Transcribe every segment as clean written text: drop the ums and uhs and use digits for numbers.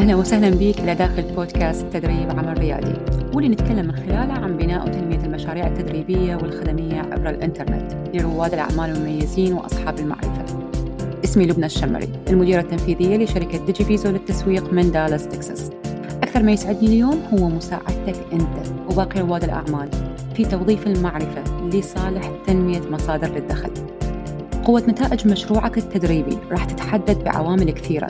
أهلا وسهلا بك لداخل بودكاست تدريب عمل ريادي، واللي نتكلم من خلاله عن بناء وتنمية المشاريع التدريبية والخدمية عبر الإنترنت لرواد الأعمال المميزين وأصحاب المعرفة. اسمي لبنى الشمري، المديرة التنفيذية لشركة ديجي فيزو للتسويق من دالاس تكساس. أكثر ما يسعدني اليوم هو مساعدتك أنت وباقي رواد الأعمال في توظيف المعرفة لصالح تنمية مصادر للدخل. قوة نتائج مشروعك التدريبي راح تتحدد بعوامل كثيرة،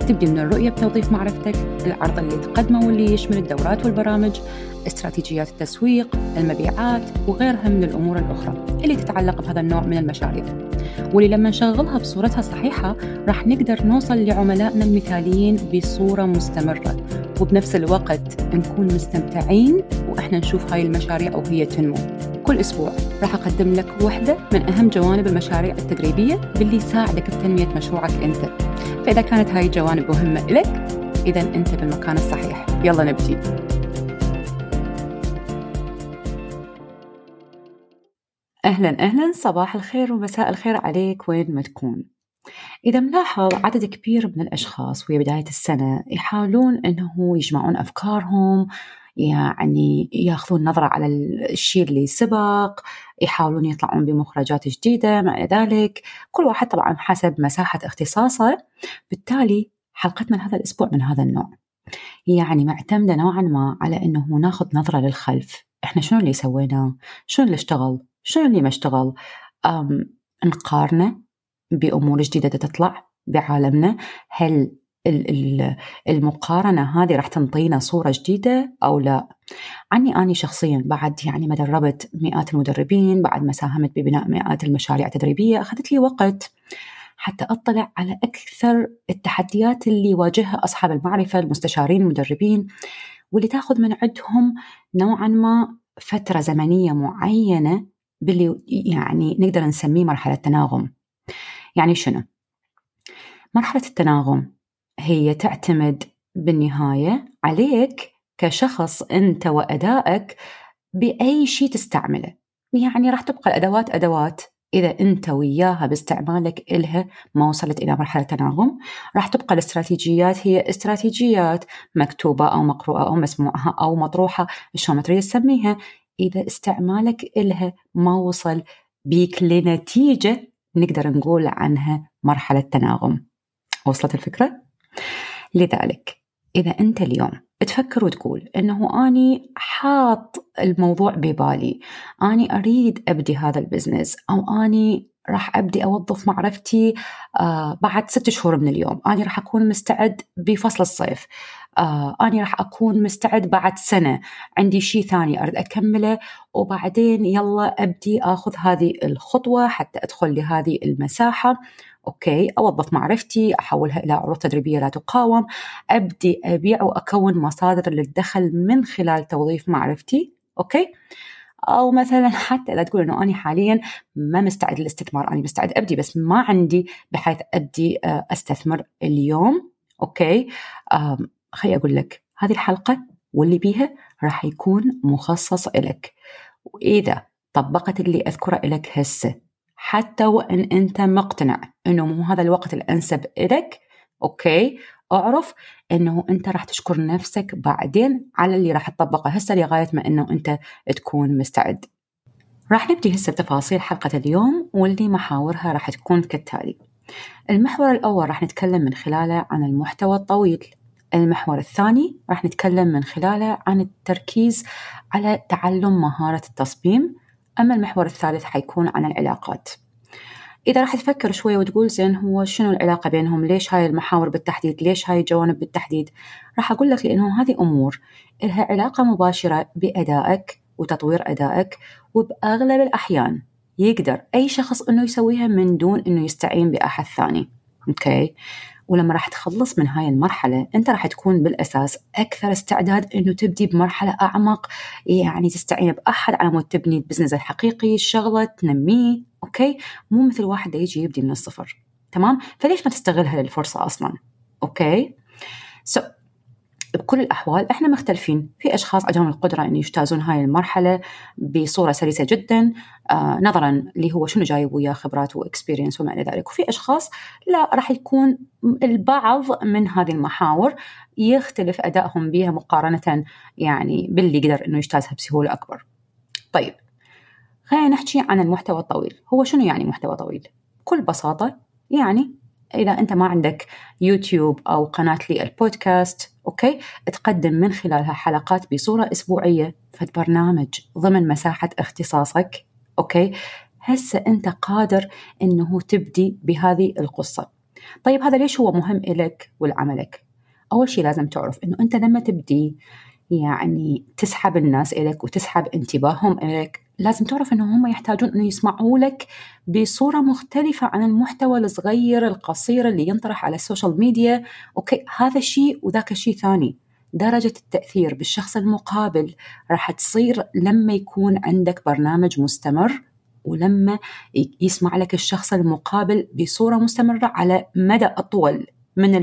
تبدي من الرؤية بتوظيف معرفتك، العرض اللي تقدمه واللي يشمل الدورات والبرامج، استراتيجيات التسويق، المبيعات وغيرها من الأمور الأخرى اللي تتعلق بهذا النوع من المشاريع، واللي لما نشغلها بصورتها الصحيحة راح نقدر نوصل لعملائنا المثاليين بصورة مستمرة، وبنفس الوقت نكون مستمتعين وإحنا نشوف هاي المشاريع وهي تنمو. كل أسبوع راح أقدم لك واحدة من أهم جوانب المشاريع التدريبية باللي يساعدك بتنمية مشروعك أنت. فإذا كانت هاي الجوانب مهمة إلك، إذا أنت بالمكان الصحيح. يلا نبتدي. أهلا، صباح الخير ومساء الخير عليك وين ما تكون. إذا ملاحظ عدد كبير من الأشخاص ويا بداية السنة يحاولون أنه يجمعون أفكارهم، يعني ياخذون نظرة على الشيء اللي سبق، يحاولون يطلعون بمخرجات جديدة مع ذلك، كل واحد طبعا حسب مساحة اختصاصه. بالتالي حلقتنا لهذا الأسبوع من هذا النوع يعني معتمدة نوعا ما على أنه ناخذ نظرة للخلف، إحنا شنو اللي سويناه، شنو اللي اشتغل، شنو اللي ما اشتغل، نقارنه بأمور جديدة تطلع بعالمنا. هل المقارنة هذه راح تنطينا صورة جديدة أو لا؟ عني أنا شخصيا بعد يعني ما دربت مئات المدربين، بعد ما ساهمت ببناء مئات المشاريع التدريبية، أخذت لي وقت حتى أطلع على أكثر التحديات اللي يواجهها أصحاب المعرفة، المستشارين، المدربين، واللي تأخذ من عندهم نوعا ما فترة زمنية معينة باللي يعني نقدر نسميه مرحلة تناغم. يعني شنو؟ مرحلة التناغم هي تعتمد بالنهاية عليك كشخص أنت وأدائك بأي شيء تستعمله. يعني راح تبقى الأدوات أدوات إذا أنت وياها باستعمالك إلها ما وصلت إلى مرحلة تناغم، راح تبقى الاستراتيجيات هي استراتيجيات مكتوبة أو مقروءة أو مسموعة أو مطروحة، شو ما تريد تسميها، إذا استعمالك إلها ما وصل بيك لنتيجة نقدر نقول عنها مرحلة تناغم. وصلت الفكرة؟ لذلك إذا أنت اليوم تفكر وتقول أنه أني حاط الموضوع ببالي، أني أريد أبدي هذا البزنس، أو أني راح أبدي أوظف معرفتي بعد 6 شهور من اليوم، أني راح أكون مستعد بفصل الصيف، أني راح أكون مستعد بعد سنة، عندي شيء ثاني أريد أكمله، وبعدين يلا أبدي أخذ هذه الخطوة حتى أدخل لهذه المساحة. أوكي، أوظف معرفتي، أحولها إلى عروض تدريبية لا تقاوم، أبدي أبيع وأكون مصادر للدخل من خلال توظيف معرفتي. أوكي، أو مثلا حتى لا تقول أنه أنا حاليا ما مستعد للاستثمار، أنا مستعد أبدي بس ما عندي بحيث أبدي أستثمر اليوم. أوكي، خلي أقول لك هذه الحلقة واللي بيها راح يكون مخصص إلك، وإذا طبقت اللي أذكره إلك هسه حتى وإن أنت مقتنع أنه مو هذا الوقت الأنسب إلك، أوكي، أعرف أنه أنت راح تشكر نفسك بعدين على اللي راح تطبقه هسه لغاية ما أنه أنت تكون مستعد. راح نبدي هسه بتفاصيل حلقة اليوم واللي محاورها راح تكون كالتالي. المحور الأول راح نتكلم من خلاله عن المحتوى الطويل. المحور الثاني راح نتكلم من خلاله عن التركيز على تعلم مهارة التصميم. أما المحور الثالث حيكون عن العلاقات. إذا راح تفكر شوية وتقول زين هو شنو العلاقة بينهم، ليش هاي المحاور بالتحديد، ليش هاي الجوانب بالتحديد، راح أقول لك لأنه هذه أمور لها علاقة مباشرة بأدائك وتطوير أدائك، وبأغلب الأحيان يقدر أي شخص أنه يسويها من دون أنه يستعين بأحد ثاني. أوكي، ولما راح تخلص من هاي المرحلة أنت راح تكون بالأساس أكثر استعداد أنه تبدي بمرحلة أعمق، يعني تستعين بأحد على مود تبني البزنس الحقيقي، الشغلة تنميه. أوكي، مو مثل واحد يجي يبدي من الصفر. تمام، فليش ما تستغلها للفرصة أصلا؟ أوكي، بكل الأحوال إحنا مختلفين، في أشخاص عندهم القدرة أن يجتازون هاي المرحلة بصورة سلسة جدا نظرا اللي هو شنو جايب وياه خبرات وإكسبيرينس وما إلى ذلك، وفي أشخاص لا، راح يكون البعض من هذه المحاور يختلف أدائهم بها مقارنة يعني باللي يقدر أنه يجتازها بسهولة أكبر. طيب خلينا نحكي عن المحتوى الطويل. هو شنو يعني محتوى طويل؟ بكل بساطة يعني إذا أنت ما عندك يوتيوب أو قناة للبودكاست، أوكي، تقدم من خلالها حلقات بصورة أسبوعية في برنامج ضمن مساحة اختصاصك، أوكي، هسه أنت قادر أنه تبدي بهذه القصة. طيب هذا ليش هو مهم إلك ولعملك؟ أول شيء لازم تعرف أنه أنت لما تبدي يعني تسحب الناس إليك وتسحب انتباههم إليك، لازم تعرف أنه هم يحتاجون أن يسمعوا لك بصورة مختلفة عن المحتوى الصغير القصير اللي ينطرح على السوشيال ميديا. أوكي، هذا شيء وذاك شيء ثاني. درجة التأثير بالشخص المقابل راح تصير لما يكون عندك برنامج مستمر، ولما يسمع لك الشخص المقابل بصورة مستمرة على مدى أطول من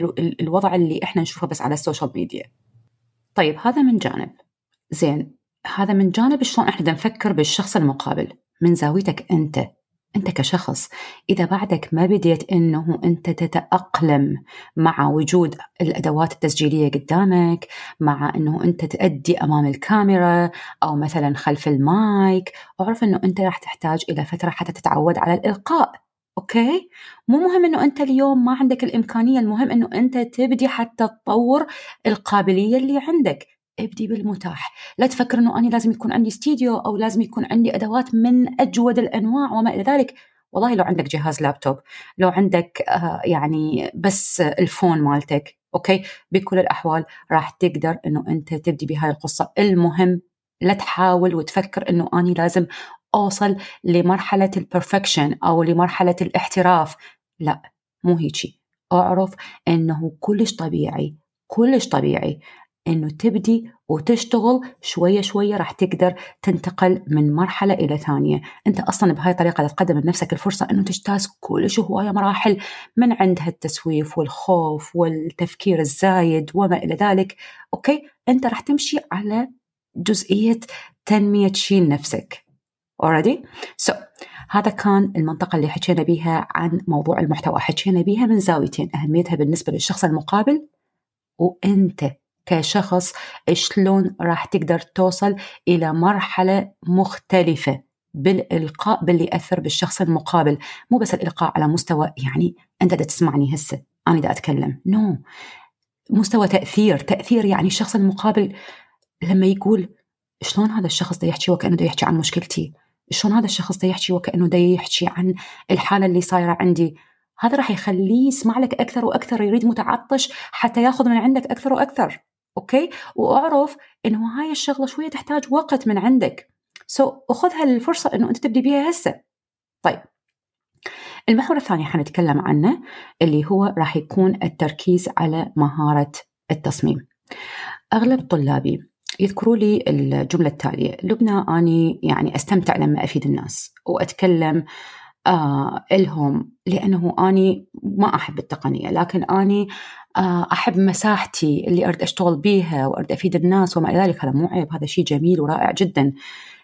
الوضع اللي إحنا نشوفه بس على السوشيال ميديا. طيب هذا من جانب، زين، هذا من جانب شلون احنا نفكر بالشخص المقابل من زاويتك انت كشخص. اذا بعدك ما بديت انه انت تتأقلم مع وجود الادوات التسجيليه قدامك، مع انه انت تأدي امام الكاميرا او مثلا خلف المايك، اعرف انه انت راح تحتاج الى فتره حتى تتعود على الالقاء. اوكي، مو مهم انه انت اليوم ما عندك الامكانيه، المهم انه انت تبدي حتى تطور القابليه اللي عندك. ابدي بالمتاح، لا تفكر انه انا لازم يكون عندي استديو او لازم يكون عندي ادوات من اجود الانواع وما الى ذلك. والله لو عندك جهاز لابتوب، لو عندك يعني بس الفون مالتك، اوكي، بكل الاحوال راح تقدر انه انت تبدي بهاي القصه. المهم لا تحاول وتفكر انه انا لازم اوصل لمرحله البرفكشن او لمرحله الاحتراف، لا، مو هيجي. اعرف انه كلش طبيعي، كلش طبيعي إنه تبدي وتشتغل شوية شوية، راح تقدر تنتقل من مرحلة إلى ثانية. أنت أصلاً بهاي الطريقة تقدم لنفسك الفرصة إنه تجتاز كلش هواية مراحل من عندها التسويف والخوف والتفكير الزايد وما إلى ذلك. أوكي، أنت راح تمشي على جزئية تنمية شيء نفسك. already so هذا كان المنطقة اللي حكينا بيها عن موضوع المحتوى. حكينا بيها من زاويتين، أهميتها بالنسبة للشخص المقابل، وأنت كشخص شلون راح تقدر توصل إلى مرحلة مختلفة بالإلقاء باللي أثر بالشخص المقابل. مو بس الإلقاء على مستوى يعني أنت دا تسمعني هسه أنا دا أتكلم، نو، مستوى تأثير يعني الشخص المقابل لما يقول شلون هذا الشخص دا يحكي وكأنه دا يحكي عن مشكلتي، شلون هذا الشخص دا يحكي وكأنه دا يحكي عن الحالة اللي صايرة عندي. هذا راح يخليه يسمع لك أكثر وأكثر، يريد متعطش حتى ياخذ من عندك أكثر وأكثر. أوكي، وأعرف إنه هاي الشغلة شوية تحتاج وقت من عندك، أخذها الفرصة إنه أنت تبدي بيها هسه. طيب المحور الثاني حنتكلم عنه اللي هو راح يكون التركيز على مهارة التصميم. أغلب طلابي يذكروا لي الجملة التالية: لبنى، أني يعني أستمتع لما أفيد الناس وأتكلم لهم، لأنه أني ما أحب التقنية، لكن أني أحب مساحتي اللي أرد أشتغل بيها وأرد أفيد الناس وما إلى ذلك. هذا مو عيب، هذا شيء جميل ورائع جدا،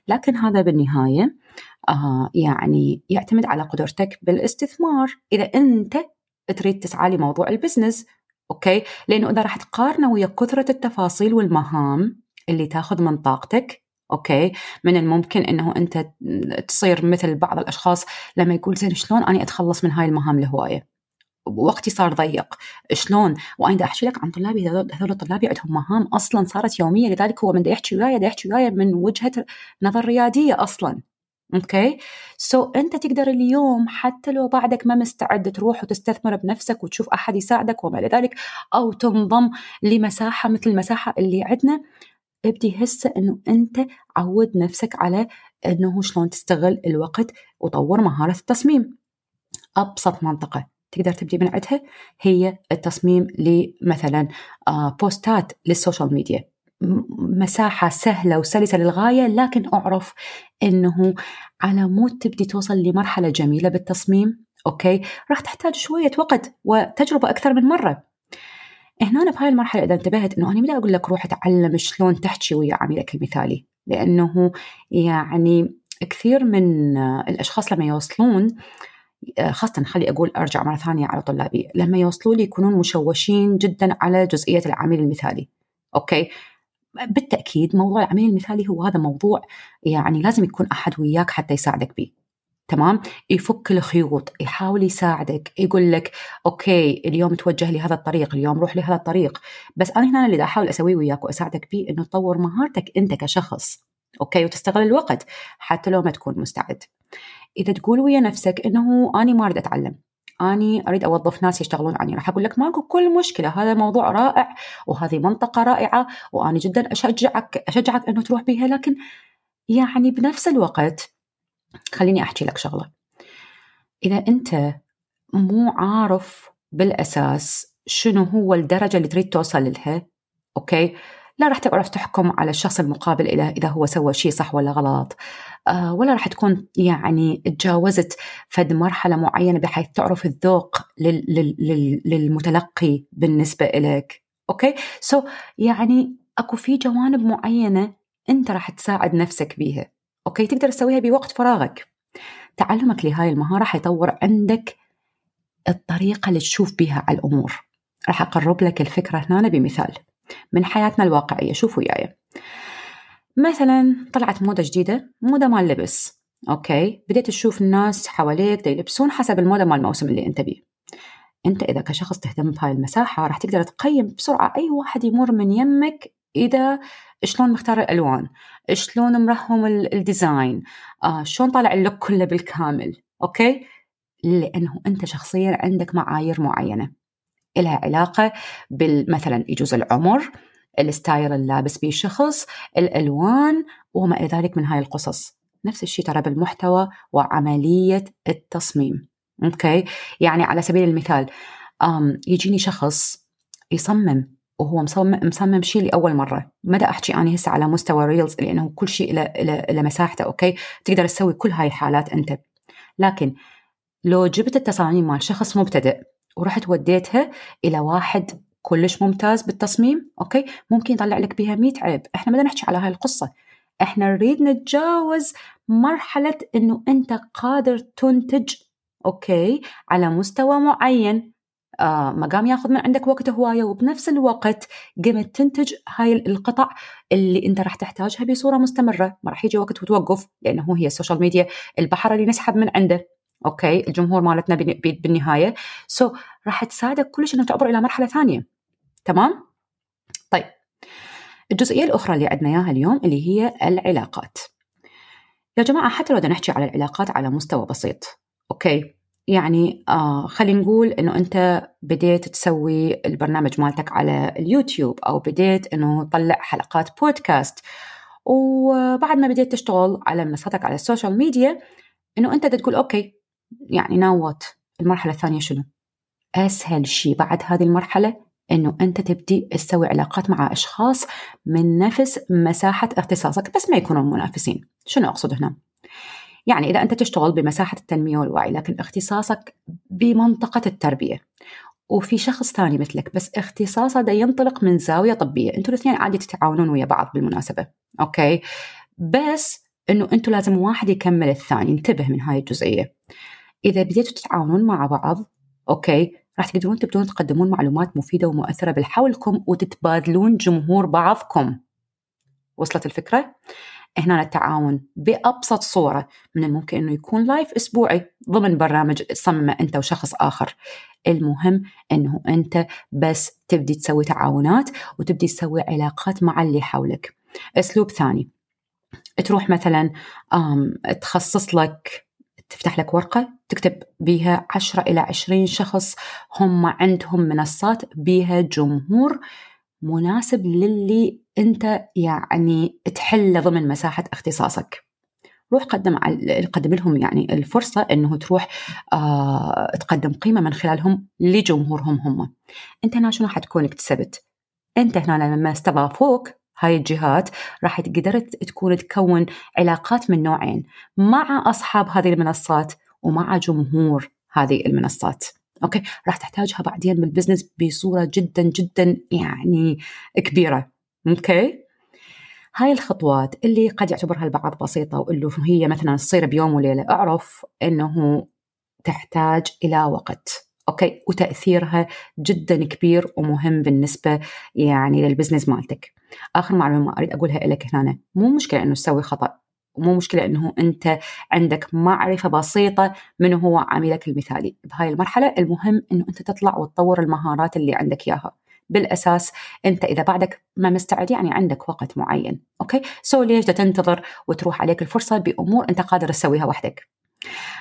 لكن هذا بالنهاية يعني يعتمد على قدرتك بالاستثمار. إذا أنت تريد تسعى لموضوع البزنس، أوكي، لأنه إذا راح تقارنه ويا كثرة التفاصيل والمهام اللي تأخذ من طاقتك، أوكي، من الممكن أنه أنت تصير مثل بعض الأشخاص لما يقول زين شلون أنا أتخلص من هاي المهام الهواية، وقتي صار ضيق، شلون؟ وأنا دا أحكي لك عن طلابي، هذول طلابي عندهم مهام أصلاً صارت يومية، لذلك هو من دا يحكي وياي من وجهة نظر ريادية أصلاً. أوكي، أنت تقدر اليوم حتى لو بعدك ما مستعد تروح وتستثمر بنفسك وتشوف أحد يساعدك وما إلى ذلك، أو تنضم لمساحة مثل المساحة اللي عندنا. ابدي هسه انه انت عود نفسك على انه شلون تستغل الوقت وطور مهارة التصميم. ابسط منطقة تقدر تبدي من عندها هي التصميم لمثلا بوستات للسوشيال ميديا، مساحة سهلة وسلسة للغاية، لكن اعرف انه على مود تبدي توصل لمرحلة جميلة بالتصميم، اوكي، راح تحتاج شوية وقت وتجربة اكثر من مرة. هنا بهاي المرحله اذا انتبهت انه انا ما اقول لك روح اتعلم شلون تحكي ويا عميلك المثالي، لانه يعني كثير من الاشخاص لما يوصلون، خاصه خلي اقول ارجع مره ثانيه على طلابي، لما يوصلوا لي يكونون مشوشين جدا على جزئيه العميل المثالي. اوكي، بالتاكيد موضوع العميل المثالي هو هذا موضوع يعني لازم يكون احد وياك حتى يساعدك بيه، تمام؟ يفك الخيوط، يحاول يساعدك، يقول لك اوكي اليوم توجه لي هذا الطريق، اليوم روح لهذا الطريق. بس انا هنا اللي احاول اسويه وياك واساعدك بيه انه تطور مهارتك انت كشخص، اوكي، وتستغل الوقت حتى لو ما تكون مستعد. اذا تقول ويا نفسك انه انا ما اريد اتعلم، أنا أريد أوظف ناس يشتغلون عني، راح أقول لك ماكو كل مشكلة، هذا موضوع رائع وهذه منطقة رائعة، وأنا جدا أشجعك أنه تروح بيها. لكن يعني بنفس الوقت خليني أحكي لك شغلة، إذا أنت مو عارف بالأساس شنو هو الدرجة اللي تريد توصل لها، أوكي؟ لا راح تعرف تحكم على الشخص المقابل إذا هو سوى شيء صح ولا غلط، ولا راح تكون يعني تجاوزت فد مرحلة معينة بحيث تعرف الذوق للمتلقي بالنسبة إليك. أوكي، يعني أكو في جوانب معينة أنت راح تساعد نفسك بيها، أوكي، تقدر تسويها بوقت فراغك. تعلمك لهاي المهارة حيطور عندك الطريقة اللي تشوف بيها على الأمور. راح أقرب لك الفكرة هنا بمثال من حياتنا الواقعية. شوفوا وياي مثلا طلعت موضة جديدة، موضة مال لبس، أوكي، بديت تشوف الناس حواليك يلبسون حسب الموضة مال الموسم اللي أنت بيه. أنت إذا كشخص تهتم بهاي المساحة راح تقدر تقيم بسرعة أي واحد يمر من يمك، إذا شلون مختار الألوان، شلون مرهم الديزاين، شلون طالع اللوك كله بالكامل، أوكي، لأنه أنت شخصيا عندك معايير معينة إلها علاقة بالمثلا يجوز العمر، الستايل اللابس بيه شخص، الألوان وما إلى ذلك من هاي القصص. نفس الشيء ترى بالمحتوى وعملية التصميم، أوكي؟ يعني على سبيل المثال يجيني شخص يصمم وهو مصمم شيء لأول مرة، مدى أحكي أنا هسه على مستوى ريلز لأنه كل شيء إلى مساحته، أوكي، تقدر تسوي كل هاي الحالات أنت. لكن لو جبت التصاميم مع شخص مبتدئ ورحت وديتها إلى واحد كلش ممتاز بالتصميم، أوكي، ممكن يطلع لك بها 100 عيب. إحنا بدنا نحكي على هاي القصة، إحنا نريد نتجاوز مرحلة إنه أنت قادر تنتج، أوكي، على مستوى معين، ما قام ياخذ من عندك وقت هواية، وبنفس الوقت قمت تنتج هاي القطع اللي أنت راح تحتاجها بصورة مستمرة. ما راح يجي وقت وتوقف، لأنه هي السوشيال ميديا البحر اللي نسحب من عنده، اوكي، الجمهور مالتنا بالنهايه. راح تساعدك كلش انه تعبر الى مرحله ثانيه، تمام؟ طيب، الجزئيه الاخرى اللي عندنا اياها اليوم اللي هي العلاقات. يا جماعه حتى لو بدنا نحكي على العلاقات على مستوى بسيط، اوكي، يعني خلينا نقول انه انت بديت تسوي البرنامج مالتك على اليوتيوب، او بديت انه تطلع حلقات بودكاست، وبعد ما بديت تشتغل على منصتك على السوشيال ميديا، انه انت تقول اوكي يعني ناوت المرحلة الثانية شنو؟ أسهل شيء بعد هذه المرحلة أنه أنت تبدي تسوي علاقات مع أشخاص من نفس مساحة اختصاصك، بس ما يكونوا منافسين. شنو أقصد هنا؟ يعني إذا أنت تشتغل بمساحة التنمية والوعي لكن اختصاصك بمنطقة التربية، وفي شخص ثاني مثلك بس اختصاصه ده ينطلق من زاوية طبية، أنتوا الاثنين عادي تتعاونون ويا بعض بالمناسبة، أوكي، بس أنه أنتوا لازم واحد يكمل الثاني. انتبه من هاي الجزئية، إذا بديتوا تتعاونون مع بعض، أوكي، راح تقدرون تبدون تقدمون معلومات مفيدة ومؤثرة بالحولكم وتتبادلون جمهور بعضكم. وصلت الفكرة؟ هنا التعاون بأبسط صورة، من الممكن إنه يكون لايف أسبوعي ضمن برنامج تصممه أنت وشخص آخر. المهم إنه أنت بس تبدي تسوي تعاونات وتبدي تسوي علاقات مع اللي حولك. أسلوب ثاني، تروح مثلا تخصص لك، تفتح لك ورقة تكتب بيها 10 إلى 20 شخص هم عندهم منصات بيها جمهور مناسب للي أنت يعني تحل ضمن مساحة اختصاصك. روح قدم لهم يعني الفرصة أنه تروح تقدم قيمة من خلالهم لجمهورهم هم. أنت هنا شنو حتكون اكتسبت؟ أنت هنا لما استضافوك هاي الجهات راح قدرت تكون تكون علاقات من نوعين، مع أصحاب هذه المنصات ومع جمهور هذه المنصات، أوكي راح تحتاجها بعدين بالبزنس بصورة جدا جدا يعني كبيرة. أوكي هاي الخطوات اللي قد يعتبرها البعض بسيطة وإنه هي مثلا تصير بيوم وليلة، أعرف إنه تحتاج إلى وقت. أوكي وتأثيرها جدا كبير ومهم بالنسبة يعني للبزنس مالتك. آخر معلومة ما أريد أقولها لك هنا، مو مشكلة إنه تسوي خطأ، مو مشكلة إنه أنت عندك معرفة بسيطة من هو عميلك المثالي بهاي المرحلة. المهم إنه أنت تطلع وتطور المهارات اللي عندك إياها. بالأساس أنت إذا بعدك ما مستعد يعني عندك وقت معين، أوكي سو ليش تنتظر وتروح عليك الفرصة بأمور أنت قادر تسويها وحدك.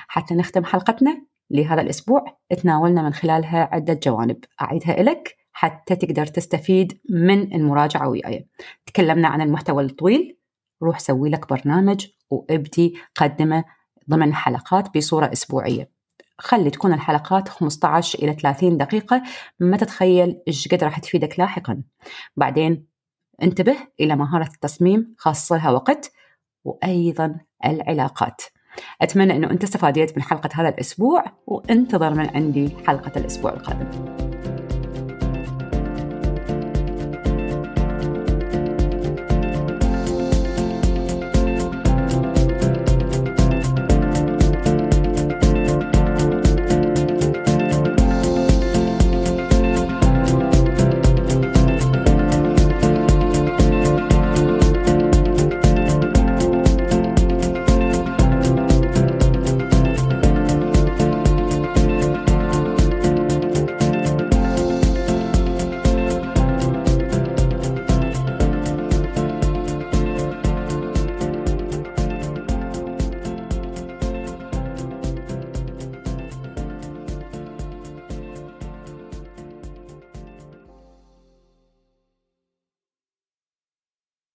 حتى نختم حلقتنا لهذا الأسبوع، تناولنا من خلالها عدة جوانب، أعيدها إلك حتى تقدر تستفيد من المراجعة وياي. تكلمنا عن المحتوى الطويل، روح سوي لك برنامج وابدي قدمه ضمن حلقات بصورة أسبوعية. خلي تكون الحلقات 15 إلى 30 دقيقة، ما تتخيل إيش قد راح تفيدك لاحقا. بعدين انتبه إلى مهارة التصميم، خاصة لها وقت، وأيضا العلاقات. أتمنى أنه أنت استفاديت من حلقة هذا الأسبوع، وانتظر من عندي حلقة الأسبوع القادم.